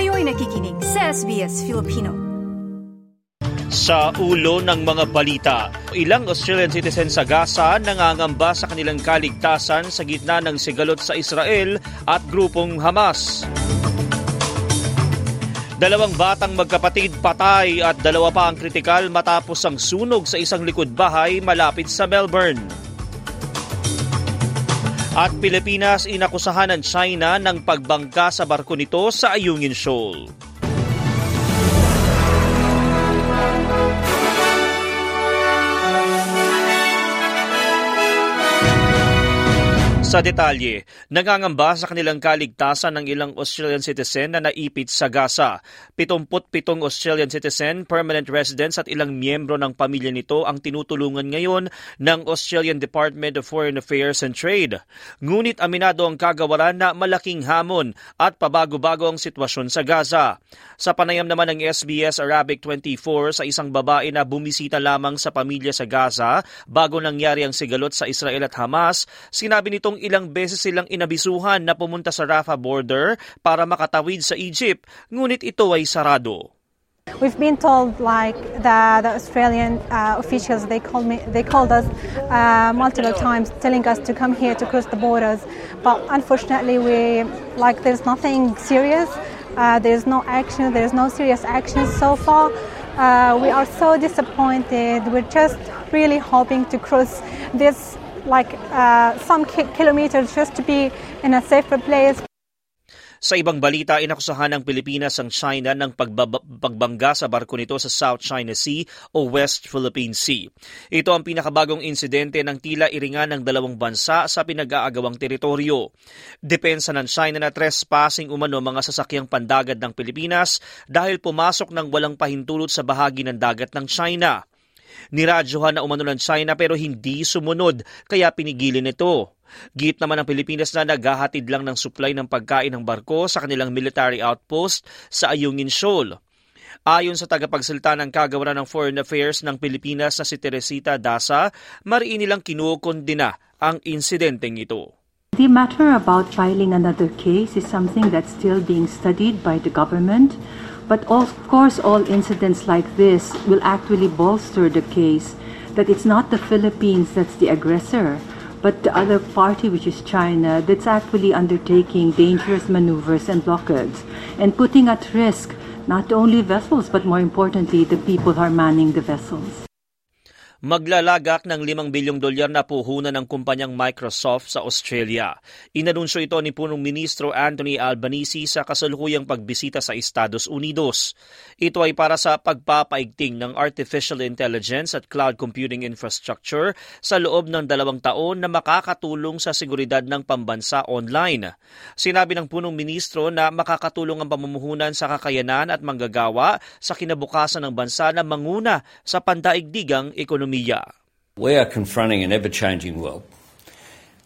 Kayo'y nakikinig sa SBS Filipino. Sa ulo ng mga balita, ilang Australian citizens sa Gaza nangangamba sa kanilang kaligtasan sa gitna ng sigalot sa Israel at grupong Hamas. Dalawang batang magkapatid patay at dalawa pa ang kritikal matapos ang sunog sa isang likod bahay malapit sa Melbourne. At Pilipinas inakusahan ng China ng pagbangka sa barko nito sa Ayungin Shoal. Sa detalye, nangangamba sa kanilang kaligtasan ng ilang Australian citizen na naipit sa Gaza. 77 Australian citizen, permanent residents at ilang miyembro ng pamilya nito ang tinutulungan ngayon ng Australian Department of Foreign Affairs and Trade. Ngunit aminado ang kagawaran na malaking hamon at pabago-bago ang sitwasyon sa Gaza. Sa panayam naman ng SBS Arabic 24 sa isang babae na bumisita lamang sa pamilya sa Gaza bago nangyari ang sigalot sa Israel at Hamas, sinabi nitong ilang beses silang inabisuhan na pumunta sa Rafa border para makatawid sa Egypt, ngunit ito ay sarado. We've been told like the Australian officials, they called us multiple times telling us to come here to cross the borders, but unfortunately there's nothing serious. There's no serious action so far. We are so disappointed. We're just really hoping to cross this some kilometers just to be in a safer place. Sa ibang balita, inakusahan ng Pilipinas ang China ng pagbangga sa barko nito sa South China Sea o West Philippine Sea. Ito ang pinakabagong insidente ng tila iringan ng dalawang bansa sa pinag-aagawang teritoryo. Depensa ng China na trespassing umano mga sasakyang pandagat ng Pilipinas dahil pumasok ng walang pahintulot sa bahagi ng dagat ng China. Niradyohan na umano ng China pero hindi sumunod kaya pinigilin ito. Giit naman ang Pilipinas na naghahatid lang ng supply ng pagkain ng barko sa kanilang military outpost sa Ayungin Shoal. Ayon sa tagapagsalita ng kagawaran ng Foreign Affairs ng Pilipinas na si Teresita Dasa, mariin nilang kinukondena ang insidenteng ito. The matter about filing another case is something that's still being studied by the government. But of course, all incidents like this will actually bolster the case that it's not the Philippines that's the aggressor, but the other party, which is China, that's actually undertaking dangerous maneuvers and blockades and putting at risk not only vessels, but more importantly, the people who are manning the vessels. Maglalagak ng $5 bilyong na puhunan ng kumpanyang Microsoft sa Australia. Inanunsyo ito ni Punong Ministro Anthony Albanese sa kasalukuyang pagbisita sa Estados Unidos. Ito ay para sa pagpapaigting ng artificial intelligence at cloud computing infrastructure sa loob ng 2 taon na makakatulong sa seguridad ng pambansa online. Sinabi ng Punong Ministro na makakatulong ang pamumuhunan sa kakayanan at manggagawa sa kinabukasan ng bansa na manguna sa pandaigdigang ekonomiya. We are confronting an ever-changing world,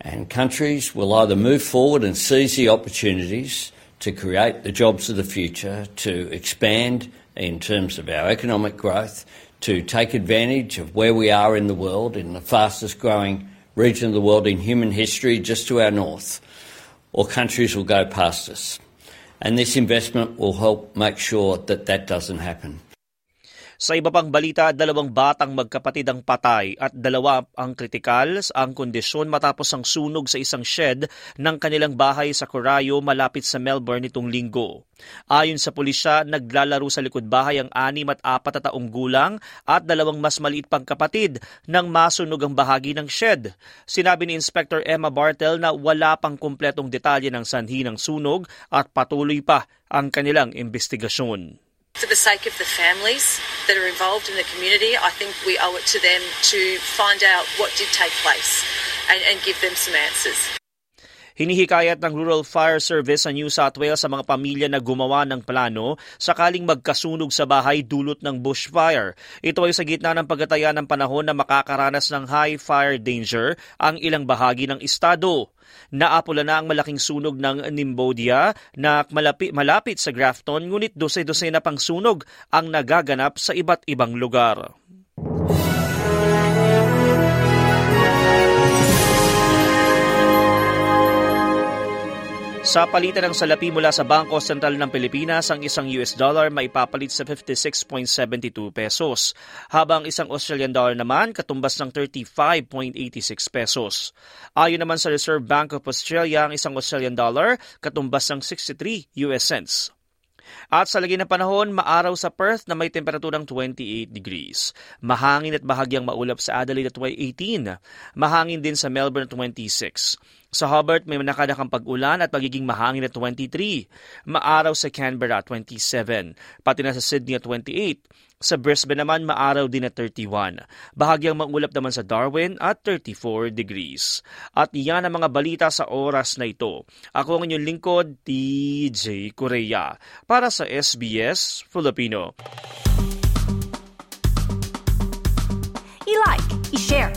and countries will either move forward and seize the opportunities to create the jobs of the future, to expand in terms of our economic growth, to take advantage of where we are in the world, in the fastest growing region of the world in human history just to our north, or countries will go past us. And this investment will help make sure that doesn't happen. Sa iba pang balita, 2 batang magkapatid ang patay at 2 ang kritikal ang kondisyon matapos ang sunog sa isang shed ng kanilang bahay sa Corio malapit sa Melbourne nitong linggo. Ayon sa pulisya, naglalaro sa likod bahay ang 6 at 4 na taong gulang at 2 mas maliit pang kapatid nang masunog ang bahagi ng shed. Sinabi ni Inspector Emma Bartel na wala pang kumpletong detalye ng sanhi ng sunog at patuloy pa ang kanilang investigasyon. For the sake of the families that are involved in the community, I think we owe it to them to find out what did take place and give them some answers. Hinihikayat ng Rural Fire Service sa New South Wales sa mga pamilya na gumawa ng plano sakaling magkasunog sa bahay dulot ng bushfire. Ito ay sa gitna ng pagtataya ng panahon na makakaranas ng high fire danger ang ilang bahagi ng estado. Naapula na ang malaking sunog ng Nimbodia na malapit sa Grafton, ngunit 12 na pang sunog ang nagaganap sa iba't ibang lugar. Sa palitan ng salapi mula sa Bangko Sentral ng Pilipinas, ang isang US dollar maipapalit sa 56.72 pesos, habang isang Australian dollar naman katumbas ng 35.86 pesos. Ayon naman sa Reserve Bank of Australia, ang isang Australian dollar katumbas ng 63 US cents. At sa lagay ng panahon, maaraw sa Perth na may temperaturang 28 degrees. Mahangin at bahagyang maulap sa Adelaide at 18. Mahangin din sa Melbourne 26. Sa Hobart, may nakadakang pag-ulan at magiging mahangin at 23. Maaraw sa Canberra at 27. Pati na sa Sydney at 28. Sa Brisbane naman, maaraw din at 31. Bahagyang maulap naman sa Darwin at 34 degrees. At iyan ang mga balita sa oras na ito. Ako ang inyong lingkod, TJ Korea, para sa SBS Filipino. I-like, i-share,